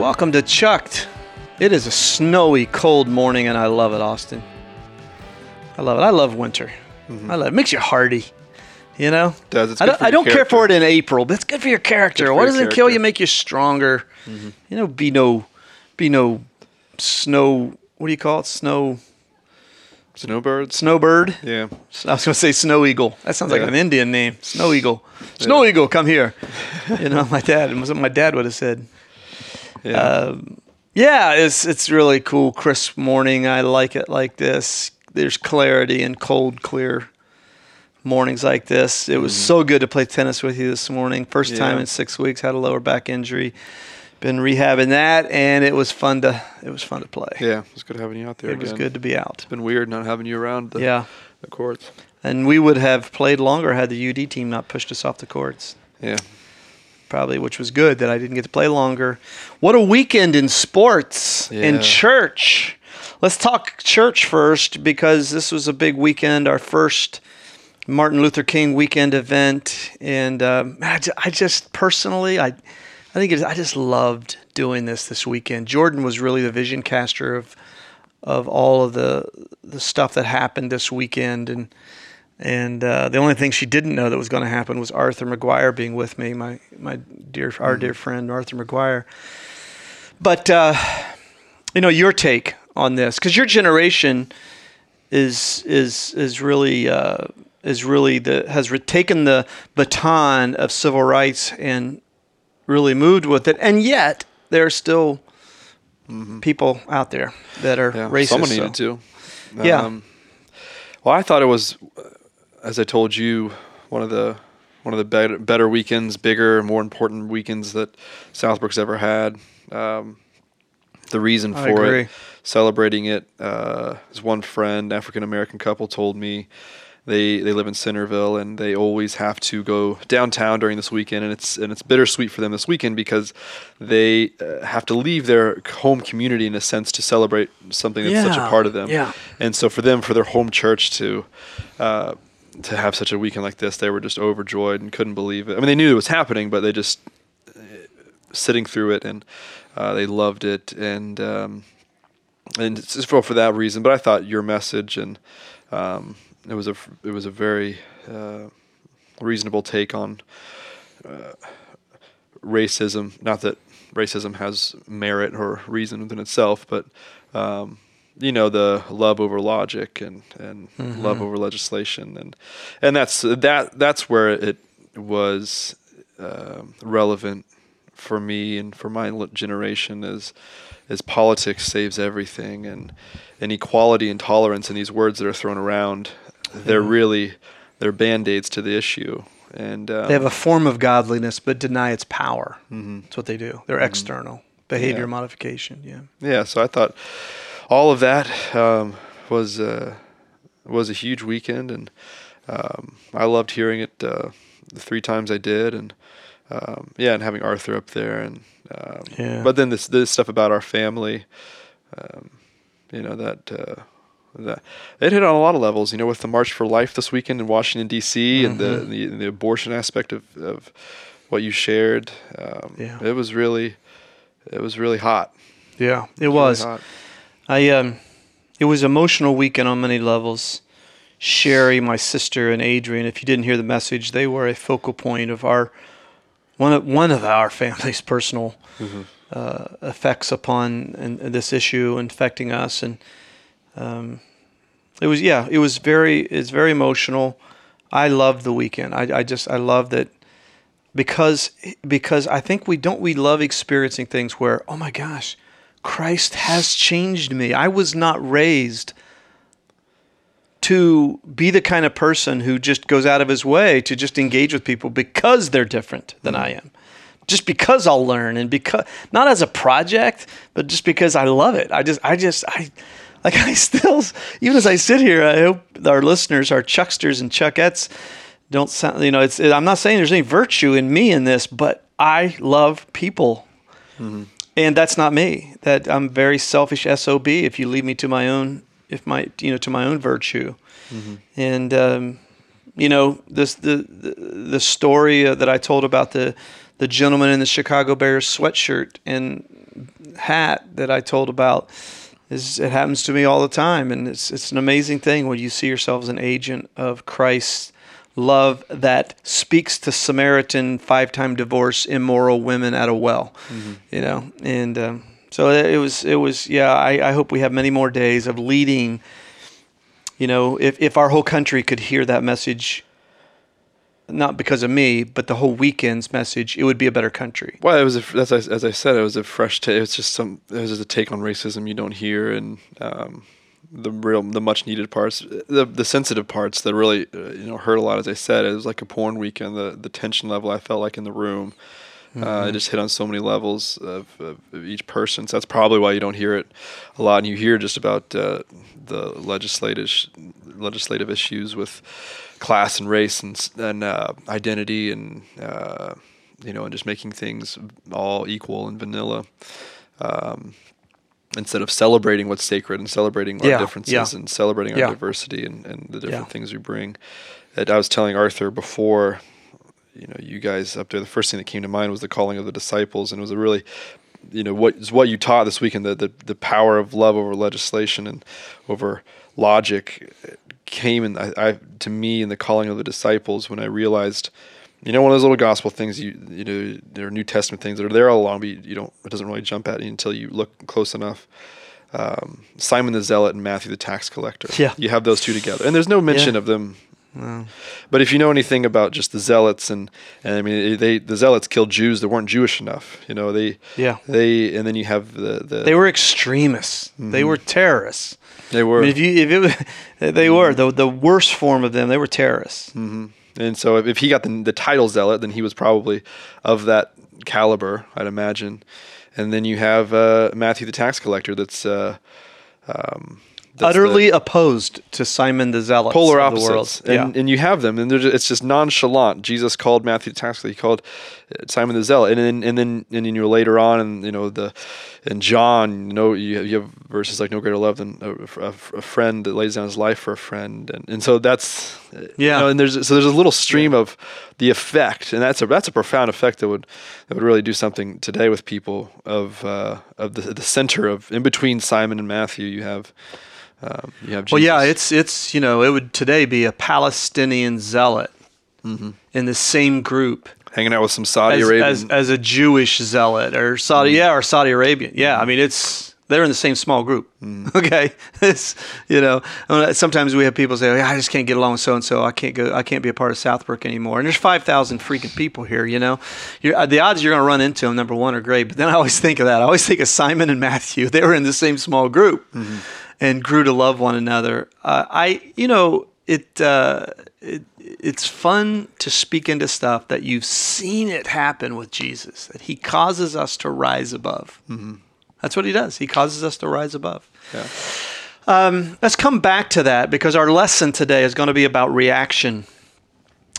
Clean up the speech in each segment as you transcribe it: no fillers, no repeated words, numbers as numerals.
Welcome to Chucked. It is a snowy, cold morning, and I love it, Austin. I love it. I love winter. Mm-hmm. I love it. It makes you hardy, you know? It does. It's I don't care for it in April, but it's good for your character. Why does it kill you? Make you stronger. Mm-hmm. You know, be no snow. What do you call it? Snowbird. Yeah. I was going to say snow eagle. That sounds like an Indian name. Snow eagle. Snow eagle, come here. You know, my dad would have said. Yeah. It's really cool. Crisp morning. I like it like this. There's clarity in cold, clear mornings like this. It was so good to play tennis with you this morning. First time in 6 weeks. Had a lower back injury. Been rehabbing that, and it was fun to play. Yeah, it was good having you out there. It was good to be out. It's been weird not having you around the courts. And we would have played longer had the UD team not pushed us off the courts. Yeah. Probably, which was good that I didn't get to play longer. What a weekend in sports and church. Let's talk church first, because this was a big weekend, our first Martin Luther King weekend event. And I just loved doing this weekend. Jordan was really the vision caster of all of the stuff that happened this weekend, and the only thing she didn't know that was going to happen was Arthur McGuire being with me, our dear friend Arthur McGuire. But you know, your take on this, because your generation has retaken the baton of civil rights and really moved with it, and yet there are still people out there that are racist. Someone needed to. Well, I thought it was, as I told you, one of the better weekends, bigger, more important weekends that Southbrook's ever had. The reason for it, celebrating it, is one friend, African American couple, told me. They live in Centerville, and they always have to go downtown during this weekend, and it's bittersweet for them this weekend because they have to leave their home community in a sense to celebrate something that's such a part of them. Yeah. And so for them, for their home church to have such a weekend like this, they were just overjoyed and couldn't believe it. I mean, they knew it was happening, but they just sitting through it, and they loved it, and it's just for that reason. But I thought your message and It was a very reasonable take on racism. Not that racism has merit or reason within itself, but you know, the love over logic and love over legislation, and that's where it was relevant for me and for my generation is politics saves everything, and equality and tolerance and these words that are thrown around. They're band-aids to the issue, and they have a form of godliness but deny its power. That's what they do. They're external behavior modification. So I thought all of that was a huge weekend, and I loved hearing it the three times I did, and and having Arthur up there, and but then this stuff about our family, you know, that it hit on a lot of levels, you know, with the March for Life this weekend in Washington, D.C., and the abortion aspect of what you shared. It was really hot. Yeah, it was. Really hot. It was an emotional weekend on many levels. Sherry, my sister, and Adrian, if you didn't hear the message, they were a focal point of our one of our family's personal effects upon this issue infecting us, and it's very emotional. I love the weekend. I love that because I think we love experiencing things where, oh my gosh, Christ has changed me. I was not raised to be the kind of person who just goes out of his way to just engage with people because they're different than I am. Just because I'll learn, and because not as a project, but just because I love it. Even as I sit here, I hope our listeners, our Chucksters and Chuckettes, don't sound, you know, I'm not saying there's any virtue in me in this, but I love people. And that's not me. That I'm very selfish SOB if you leave me to my own, virtue. And, you know, the story that I told about the gentleman in the Chicago Bears sweatshirt and hat that I told about, is it happens to me all the time. And it's an amazing thing when you see yourself as an agent of Christ's love that speaks to Samaritan, 5-time divorced, immoral women at a well, mm-hmm. you know? And so it was yeah, I hope we have many more days of leading, you know, if our whole country could hear that message, not because of me, but the whole weekend's message, it would be a better country. Well, it was as I said, it was a fresh take. It's just it was just a take on racism you don't hear, and the much needed parts, the sensitive parts that really hurt a lot. As I said, it was like a porn weekend. The tension level I felt like in the room, mm-hmm. It just hit on so many levels of each person. So that's probably why you don't hear it a lot, and you hear just about the legislative issues with class and race and identity and just making things all equal and vanilla, instead of celebrating what's sacred and celebrating our differences and celebrating our diversity and the different things we bring. I was telling Arthur before, you guys up there, the first thing that came to mind was the calling of the disciples, and it was a really, what you taught this weekend, the power of love over legislation and over logic came in to me in the calling of the disciples, when I realized, one of those little gospel things, there are New Testament things that are there all along, but it doesn't really jump at you until you look close enough. Simon the Zealot and Matthew the tax collector. Yeah. You have those two together, and there's no mention of them. No. But if you know anything about just the Zealots, and I mean, the Zealots killed Jews that weren't Jewish enough, and then you have they were extremists, mm-hmm. they were terrorists. They were. I mean, they mm-hmm. were the worst form of them. They were terrorists. Mm-hmm. And so, if he got the title zealot, then he was probably of that caliber, I'd imagine. And then you have Matthew the tax collector. That's utterly opposed to Simon the Zealot. Polar opposites. Of the world. And you have them, and it's just nonchalant. Jesus called Matthew the tax collector. He called Simon the Zealot, and then you're later on, and John. You have verses like no greater love than a friend that lays down his life for a friend, and so that's and there's a little stream of the effect, and that's a profound effect that would really do something today with people of the center of in between Simon and Matthew. You have Jesus. Well, it's it would today be a Palestinian zealot mm-hmm. in the same group, hanging out with some Saudi Arabian as a Jewish zealot or Saudi mm-hmm. Or Saudi Arabian. Yeah, I mean they're in the same small group. Mm-hmm. Okay, sometimes we have people say, I just can't get along with so and so. I can't be a part of Southbrook anymore. And there's 5,000 freaking people here. The odds you're going to run into them, number one, are great. But then I always think of that. I always think of Simon and Matthew. They were in the same small group. Mm-hmm. And grew to love one another. It's fun to speak into stuff that you've seen it happen with Jesus, that he causes us to rise above. Mm-hmm. That's what he does. He causes us to rise above. Yeah. Let's come back to that, because our lesson today is going to be about reaction.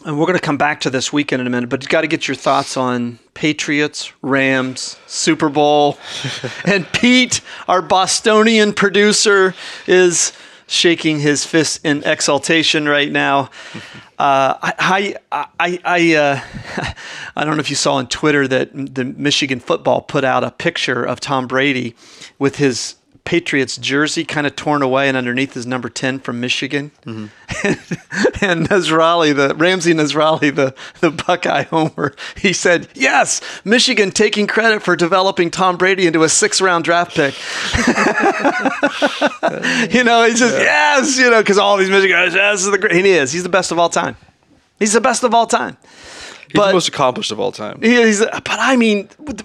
And we're going to come back to this weekend in a minute, but you got to get your thoughts on Patriots, Rams, Super Bowl, and Pete, our Bostonian producer, is shaking his fist in exaltation right now. I don't know if you saw on Twitter that the Michigan football put out a picture of Tom Brady with his Patriots jersey kind of torn away, and underneath is number 10 from Michigan. Mm-hmm. And Ramsey Nasralli, the Buckeye homer, he said, yes, Michigan taking credit for developing Tom Brady into a 6th-round draft pick. He's just, yes, because all these Michigan guys, yes, he's the best of all time. He's the best of all time. He's the most accomplished of all time.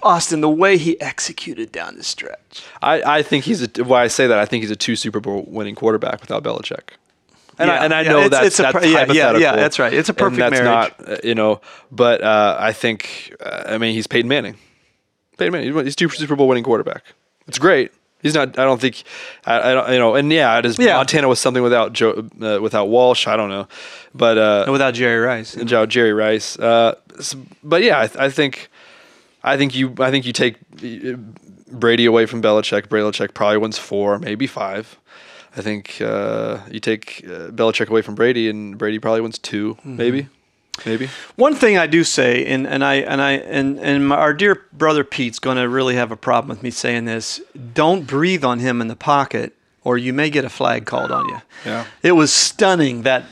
Austin, the way he executed down the stretch. I think I think he's a 2 Super Bowl winning quarterback without Belichick. And I know that's hypothetical. Yeah, that's right. It's a perfect marriage. That's not, but I think, he's Peyton Manning. Peyton Manning, he's 2 Super Bowl winning quarterback. It's great. He's not. I don't think. I don't. Montana was something without Joe, without Walsh. I don't know, but without Jerry Rice. Without Jerry Rice. But yeah, I think you take Brady away from Belichick. Belichick probably wins 4, maybe 5. I think you take Belichick away from Brady, and Brady probably wins 2, mm-hmm. maybe. Maybe. One thing I do say, and our dear brother Pete's going to really have a problem with me saying this, don't breathe on him in the pocket, or you may get a flag called on you. Yeah. It was stunning, that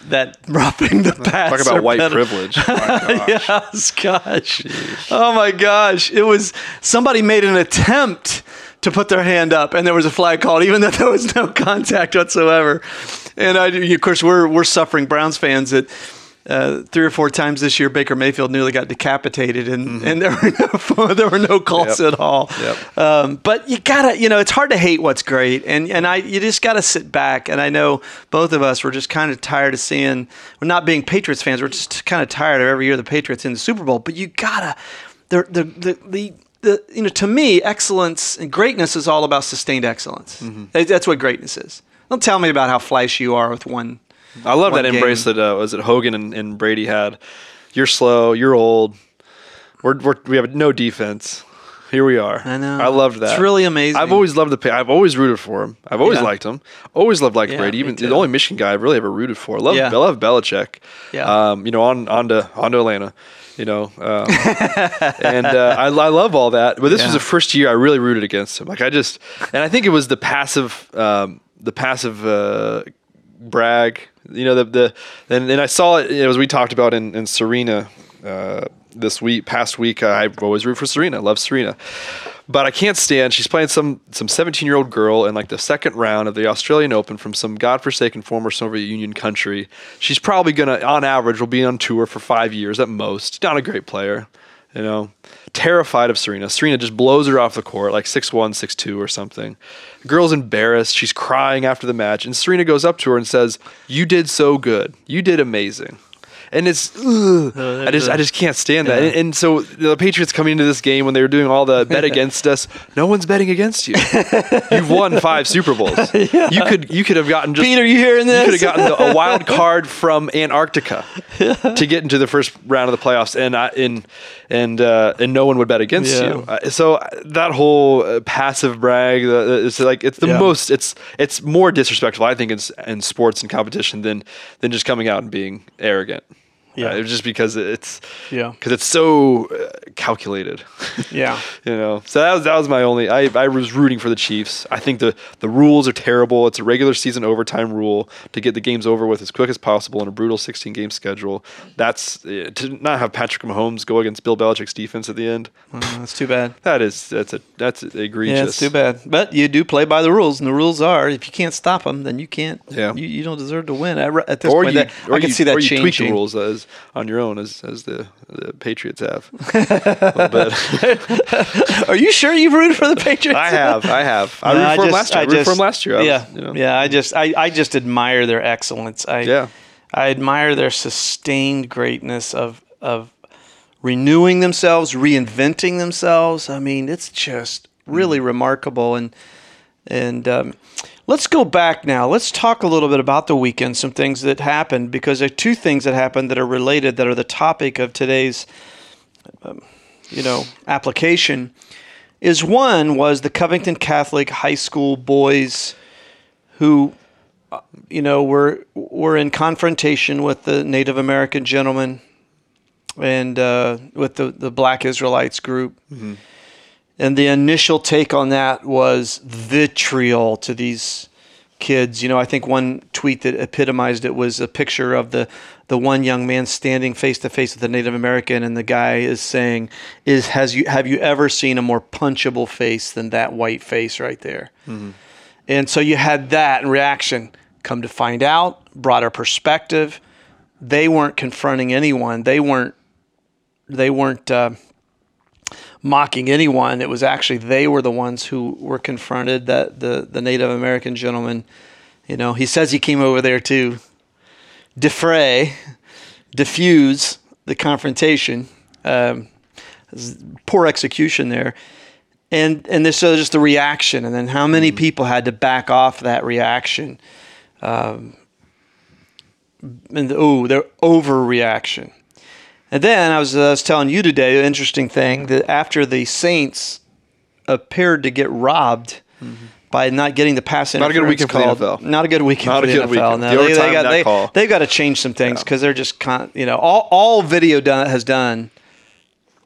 roughing the passer. Talk about white privilege. Oh my gosh. Yes, gosh. Jeez. Oh my gosh. It was, somebody made an attempt to put their hand up, and there was a flag called, even though there was no contact whatsoever. And of course, we're suffering Browns fans that three or four times this year, Baker Mayfield nearly got decapitated, and there were no calls at all. Yep. But you gotta, it's hard to hate what's great, and you just gotta sit back. And I know both of us were just kind of tired of seeing, we're not being Patriots fans, we're just kind of tired of every year the Patriots in the Super Bowl. But you gotta, to me, excellence and greatness is all about sustained excellence. Mm-hmm. That's what greatness is. Don't tell me about how flashy you are with one. I love that embrace that was it Hogan and Brady had. You're slow. You're old. We have no defense. Here we are. I know. I loved that. It's really amazing. I've always loved the. I've always rooted for him. I've always liked him. Always liked Brady. Even the only Michigan guy I've really ever rooted for. I love Belichick. Yeah. On to Atlanta. I love all that. But this was the first year I really rooted against him. I think it was the passive, brag. And I saw it as we talked about in Serena this past week. I always root for Serena. I love Serena, but I can't stand. She's playing some 17-year-old girl in the second round of the Australian Open from some godforsaken former Soviet Union country. She's probably gonna, on average, will be on tour for 5 years at most. Not a great player, Terrified of Serena. Serena just blows her off the court, 6-1, 6-2 or something. The girl's embarrassed. She's crying after the match, and Serena goes up to her and says, "You did so good. You did amazing." And it's, I just can't stand that. And so the Patriots coming into this game when they were doing all the bet against us, no one's betting against you. You've won 5 Super Bowls. Yeah. You could have gotten just, Pete, are you hearing this? You could have gotten a wild card from Antarctica to get into the first round of the playoffs, and no one would bet against you. So that whole passive brag, it's more disrespectful, I think, in sports and competition than just coming out and being arrogant. Yeah, just because it's so calculated. Yeah, So that was my only. I was rooting for the Chiefs. I think the rules are terrible. It's a regular season overtime rule to get the games over with as quick as possible in a brutal 16-game schedule. That's to not have Patrick Mahomes go against Bill Belichick's defense at the end. That's too bad. That's egregious. Yeah, it's too bad. But you do play by the rules, and the rules are if you can't stop them, then you can't. Yeah. You don't deserve to win at this point. I can see that changing. Tweak the rules on your own as the Patriots have. A bit. Are you sure you've rooted for the Patriots? I have. I rooted for them last year. I just admire their excellence. I admire their sustained greatness of renewing themselves, reinventing themselves. I mean, it's just really remarkable. And let's go back now. Let's talk a little bit about the weekend, some things that happened, because there are two things that happened that are related that are the topic of today's, application. Is one was the Covington Catholic High School boys who, were in confrontation with the Native American gentleman and with the Black Israelites group. Mm-hmm. And the initial take on that was vitriol to these kids. I think one tweet that epitomized it was a picture of the one young man standing face to face with the Native American, and the guy is saying, "Have you ever seen a more punchable face than that white face right there?" Mm-hmm. And so you had that in reaction. Come to find out, broader perspective, they weren't confronting anyone. They weren't. Mocking anyone. It was actually they were the ones who were confronted, that the Native American gentleman, he says he came over there to diffuse the confrontation. Poor execution there. And this, so just the reaction, and then how many people had to back off that reaction. Their overreaction. And then I was telling you today, an interesting thing, that after the Saints appeared to get robbed Mm-hmm. By not getting the pass interference. Not a good weekend call. For the NFL. Not a good weekend not for the NFL. Weekend. No, the they've got to change some things because they're just all video has done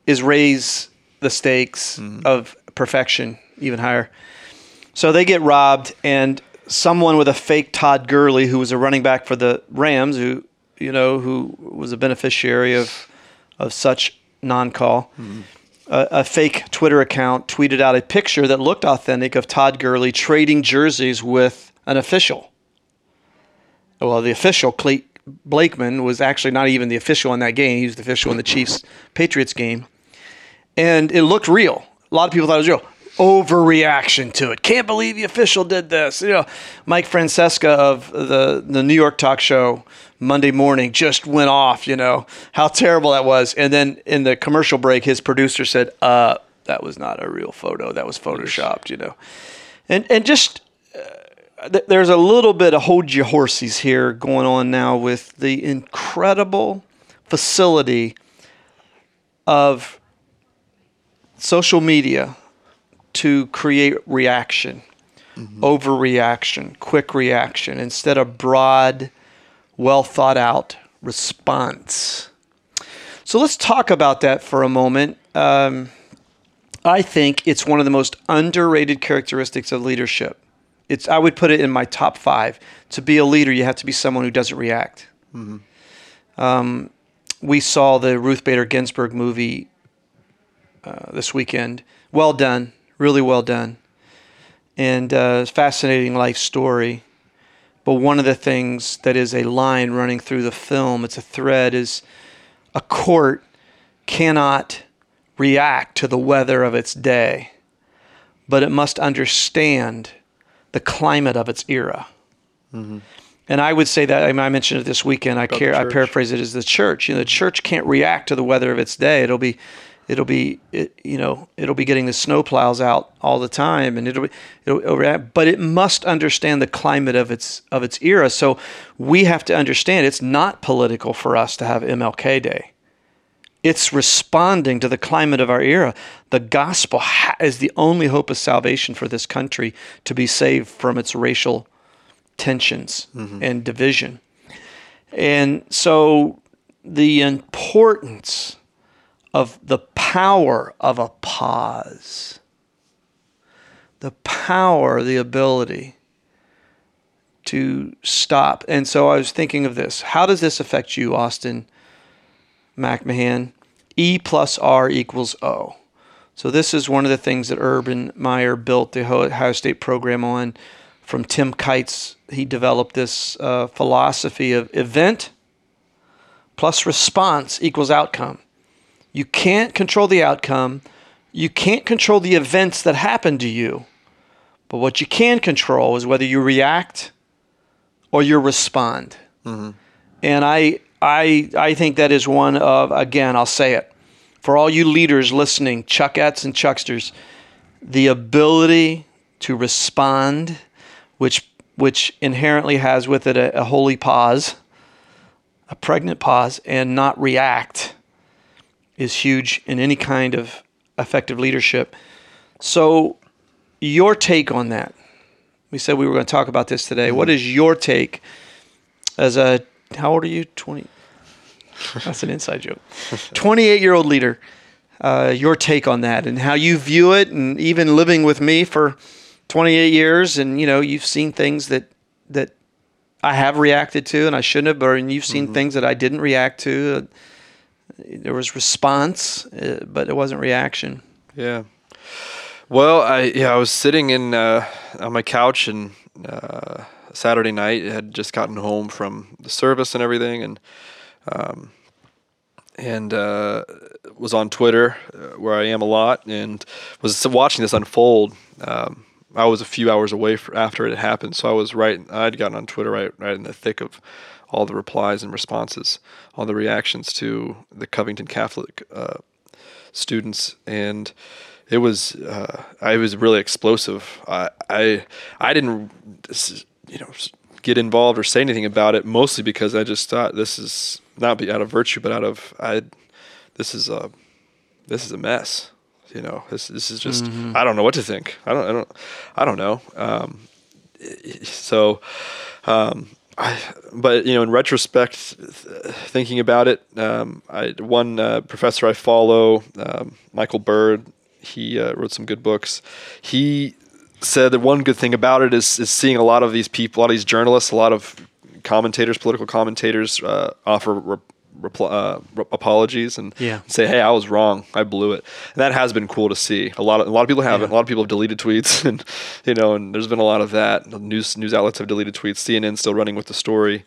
is raise the stakes of perfection even higher. So they get robbed, and someone with a fake Todd Gurley, who was a running back for the Rams, who was a beneficiary of such non-call. Mm-hmm. A fake Twitter account tweeted out a picture that looked authentic of Todd Gurley trading jerseys with an official. Well, the official, Clete Blakeman, was actually not even the official in that game. He was the official in the Chiefs-Patriots game. And it looked real. A lot of people thought it was real. Overreaction to it. Can't believe the official did this. Mike Francesca of the New York talk show Monday morning just went off, how terrible that was. And then in the commercial break, his producer said, that was not a real photo. That was photoshopped, And just there's a little bit of hold your horses here going on now with the incredible facility of social media to create reaction, overreaction, quick reaction, instead of broad, well-thought-out response. So let's talk about that for a moment. I think it's one of the most underrated characteristics of leadership. I would put it in my top 5. To be a leader, you have to be someone who doesn't react. Mm-hmm. We saw the Ruth Bader Ginsburg movie this weekend. Well done. Really well done, and fascinating life story. But one of the things that is a line running through the film, it's a thread, is a court cannot react to the weather of its day, but it must understand the climate of its era. Mm-hmm. And I would say that, I mentioned it this weekend, I paraphrase it as the church. The church can't react to the weather of its day. It'll be getting the snow plows out all the time, and it'll overreact. But it must understand the climate of its era. So we have to understand it's not political for us to have MLK Day. It's responding to the climate of our era. The gospel is the only hope of salvation for this country to be saved from its racial tensions and division. And so the importance of the power of a pause, the ability to stop. And so I was thinking of this. How does this affect you, Austin McMahon? E+R=O. So this is one of the things that Urban Meyer built the Ohio State program on from Tim Kites. He developed this philosophy of event plus response equals outcome. You can't control the outcome. You can't control the events that happen to you. But what you can control is whether you react or you respond. Mm-hmm. And I think that is one of, again, I'll say it, for all you leaders listening, Chuckettes and Chucksters, the ability to respond, which inherently has with it a holy pause, a pregnant pause, and not react, is huge in any kind of effective leadership. So your take on that? We said we were going to talk about this today. Mm-hmm. What is your take as how old are you? 20. That's an inside joke. 28-year-old leader. Your take on that and how you view it, and even living with me for 28 years, and you've seen things that I have reacted to and I shouldn't have, and you've seen things that I didn't react to. There was response, but it wasn't reaction. Yeah. Well, I was sitting on my couch and Saturday night. I had just gotten home from the service and everything, and was on Twitter, where I am a lot, and was watching this unfold. I was a few hours away after it happened, so I'd gotten on Twitter right in the thick of all the replies and responses, all the reactions to the Covington Catholic students, and it was I was really explosive. I didn't get involved or say anything about it, mostly because I just thought this is not out of virtue, but this is a mess. You know, this is just, I don't know what to think. I don't know. But you know, in retrospect, thinking about it, one professor I follow, Michael Bird, he wrote some good books. He said that one good thing about it is seeing a lot of these people, a lot of these journalists, a lot of commentators, political commentators, offer apologies and say, "Hey, I was wrong. I blew it." And that has been cool to see. A lot of people haven't. Yeah. A lot of people have deleted tweets, and you know, and there's been a lot of that. News outlets have deleted tweets. CNN's still running with the story.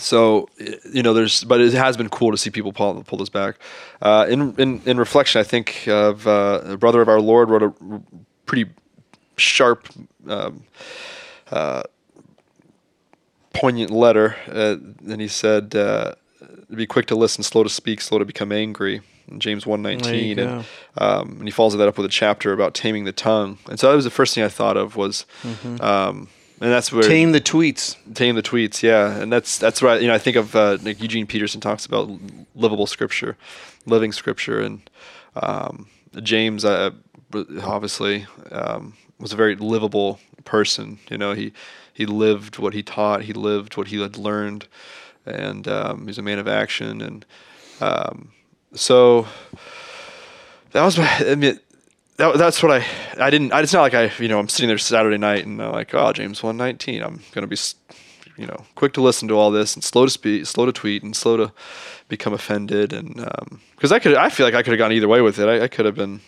So you know, but it has been cool to see people pull this back. In reflection, I think of a brother of our Lord wrote a pretty sharp, poignant letter, and he said, "Be quick to listen, slow to speak, slow to become angry." In James 1:19, and he follows that up with a chapter about taming the tongue. And so that was the first thing I thought of was, and that's where tame the tweets, yeah. And that's where I think of like Eugene Peterson talks about livable scripture, living scripture, and James obviously was a very livable person. You know, he lived what he taught. He lived what he had learned, and he's a man of action. And so that was my. I mean, that's what I didn't. It's not like I'm sitting there Saturday night and I'm like, oh, James 1:19. I'm gonna be, quick to listen to all this and slow to speak, slow to tweet, and slow to become offended. And because I feel like I could have gone either way with it. I could have been,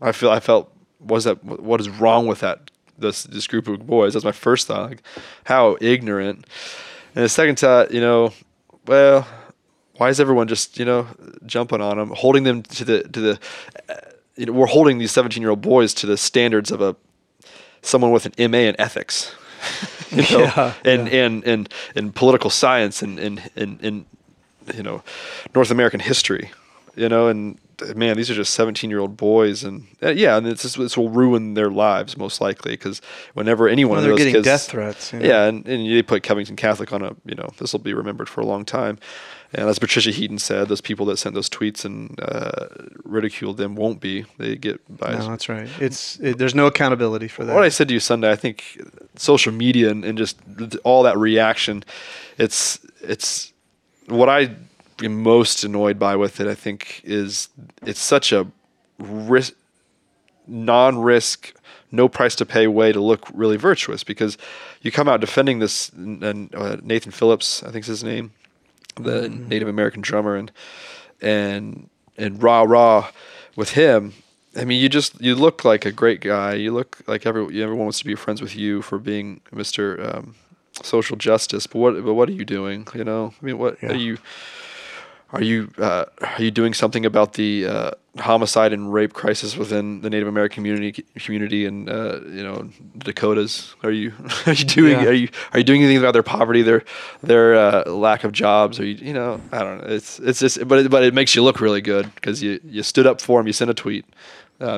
I felt what is wrong with that? This group of boys. That's my first thought. Like, how ignorant. And the second thought, well, why is everyone just jumping on them, holding them to the we're holding these 17-year-old boys to the standards of someone with an MA in ethics, and political science and North American history, and. Man, these are just 17-year-old boys, and this will ruin their lives most likely because whenever anyone of those kids, they're getting death threats. And they put Covington Catholic on this will be remembered for a long time. And as Patricia Heaton said, those people that sent those tweets and ridiculed them won't be. They get biased. No, that's right. There's no accountability for that. What I said to you Sunday, I think social media and just all that reaction, it's what I. Most annoyed by with it, I think, is it's such a non-risk, no price to pay way to look really virtuous because you come out defending this Nathan Phillips, I think is his name, the Native American drummer, and rah with him. I mean, you look like a great guy. You look like everyone wants to be friends with you for being Mr. Social Justice. But what are you doing? What are you? Are you doing something about the homicide and rape crisis within the Native American community in Dakotas? Are you doing anything about their poverty, their lack of jobs? Are you I don't know. It's just but it makes you look really good because you stood up for him. You sent a tweet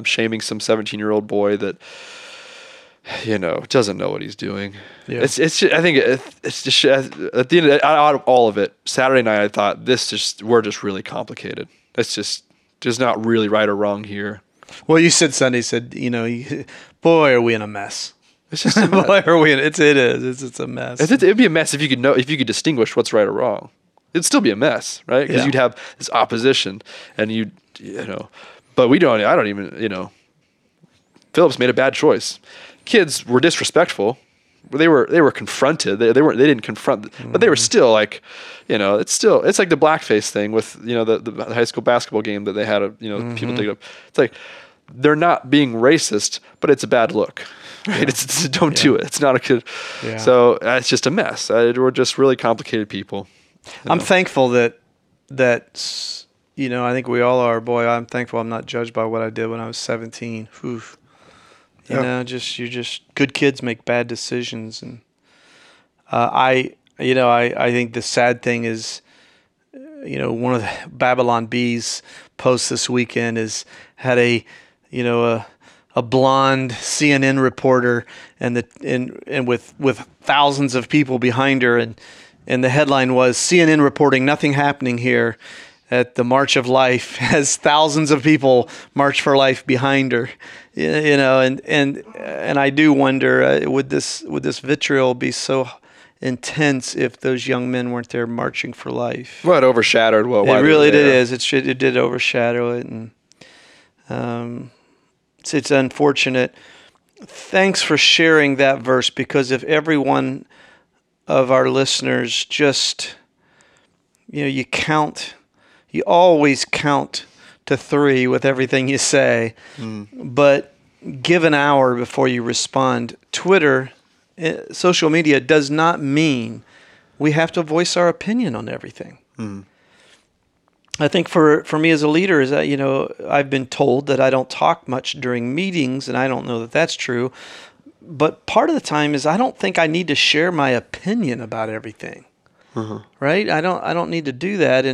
shaming some 17-year-old boy that doesn't know what he's doing. Yeah. I think it's just at the end of, out of all of it. Saturday night, I thought we're just really complicated. That's just not really right or wrong here. Well, you said Sunday said boy, are we in a mess. It's just a mess. Boy, are we in it is. It's a mess. It'd be a mess if you could distinguish what's right or wrong. It'd still be a mess, right? Because you'd have this opposition, and but we don't. I don't even Phillips made a bad choice. Kids were disrespectful. They were confronted. They didn't confront, but they were still like, it's like the blackface thing with the high school basketball game that they had people dig it up. It's like they're not being racist, but it's a bad look. Right? Yeah. It's don't do it. It's not a good. Yeah. So it's just a mess. We're just really complicated people. I'm thankful that I think we all are. Boy, I'm thankful I'm not judged by what I did when I was 17. Oof. Good kids make bad decisions, and I think the sad thing is, one of the Babylon Bee's posts this weekend had a blonde CNN reporter and with thousands of people behind her, and the headline was CNN reporting nothing happening here, at the March of Life as thousands of people march for life behind her, you know, and I do wonder, would this vitriol be so intense if those young men weren't there marching for life? Well, it overshadowed what it really did. It did overshadow it, and it's unfortunate. Thanks for sharing that verse, because if everyone of our listeners just, you know, you always count to three with everything you say, but give an hour before you respond. Twitter, social media does not mean we have to voice our opinion on everything. I think for me as a leader is that, you know, I've been told that I don't talk much during meetings, and I don't know that that's true. But part of the time is I don't think I need to share my opinion about everything, right? I don't need to do that,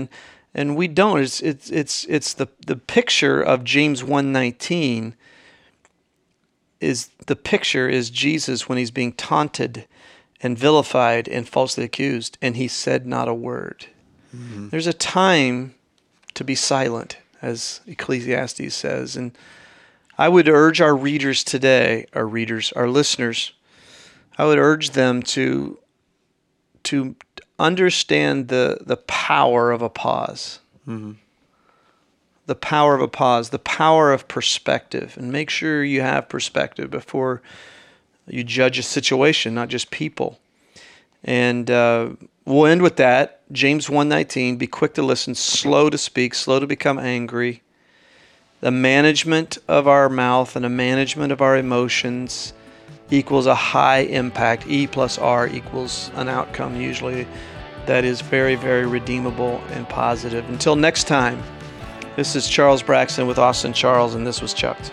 and we don't. It's the picture of James 1:19 is the picture is Jesus when he's being taunted and vilified and falsely accused, and he said not a word. There's a time to be silent, as Ecclesiastes says. And I would urge our readers today, our listeners, I would urge them to understand the power of a pause, the power of a pause, the power of perspective, and make sure you have perspective before you judge a situation, not just people. And we'll end with that. James 1:19, be quick to listen, slow to speak, slow to become angry. The management of our mouth and the management of our emotions equals a high impact. E plus R equals an outcome usually that is very, very redeemable and positive. Until next time, this is Charles Braxton with Austin Charles, and this was Chucked.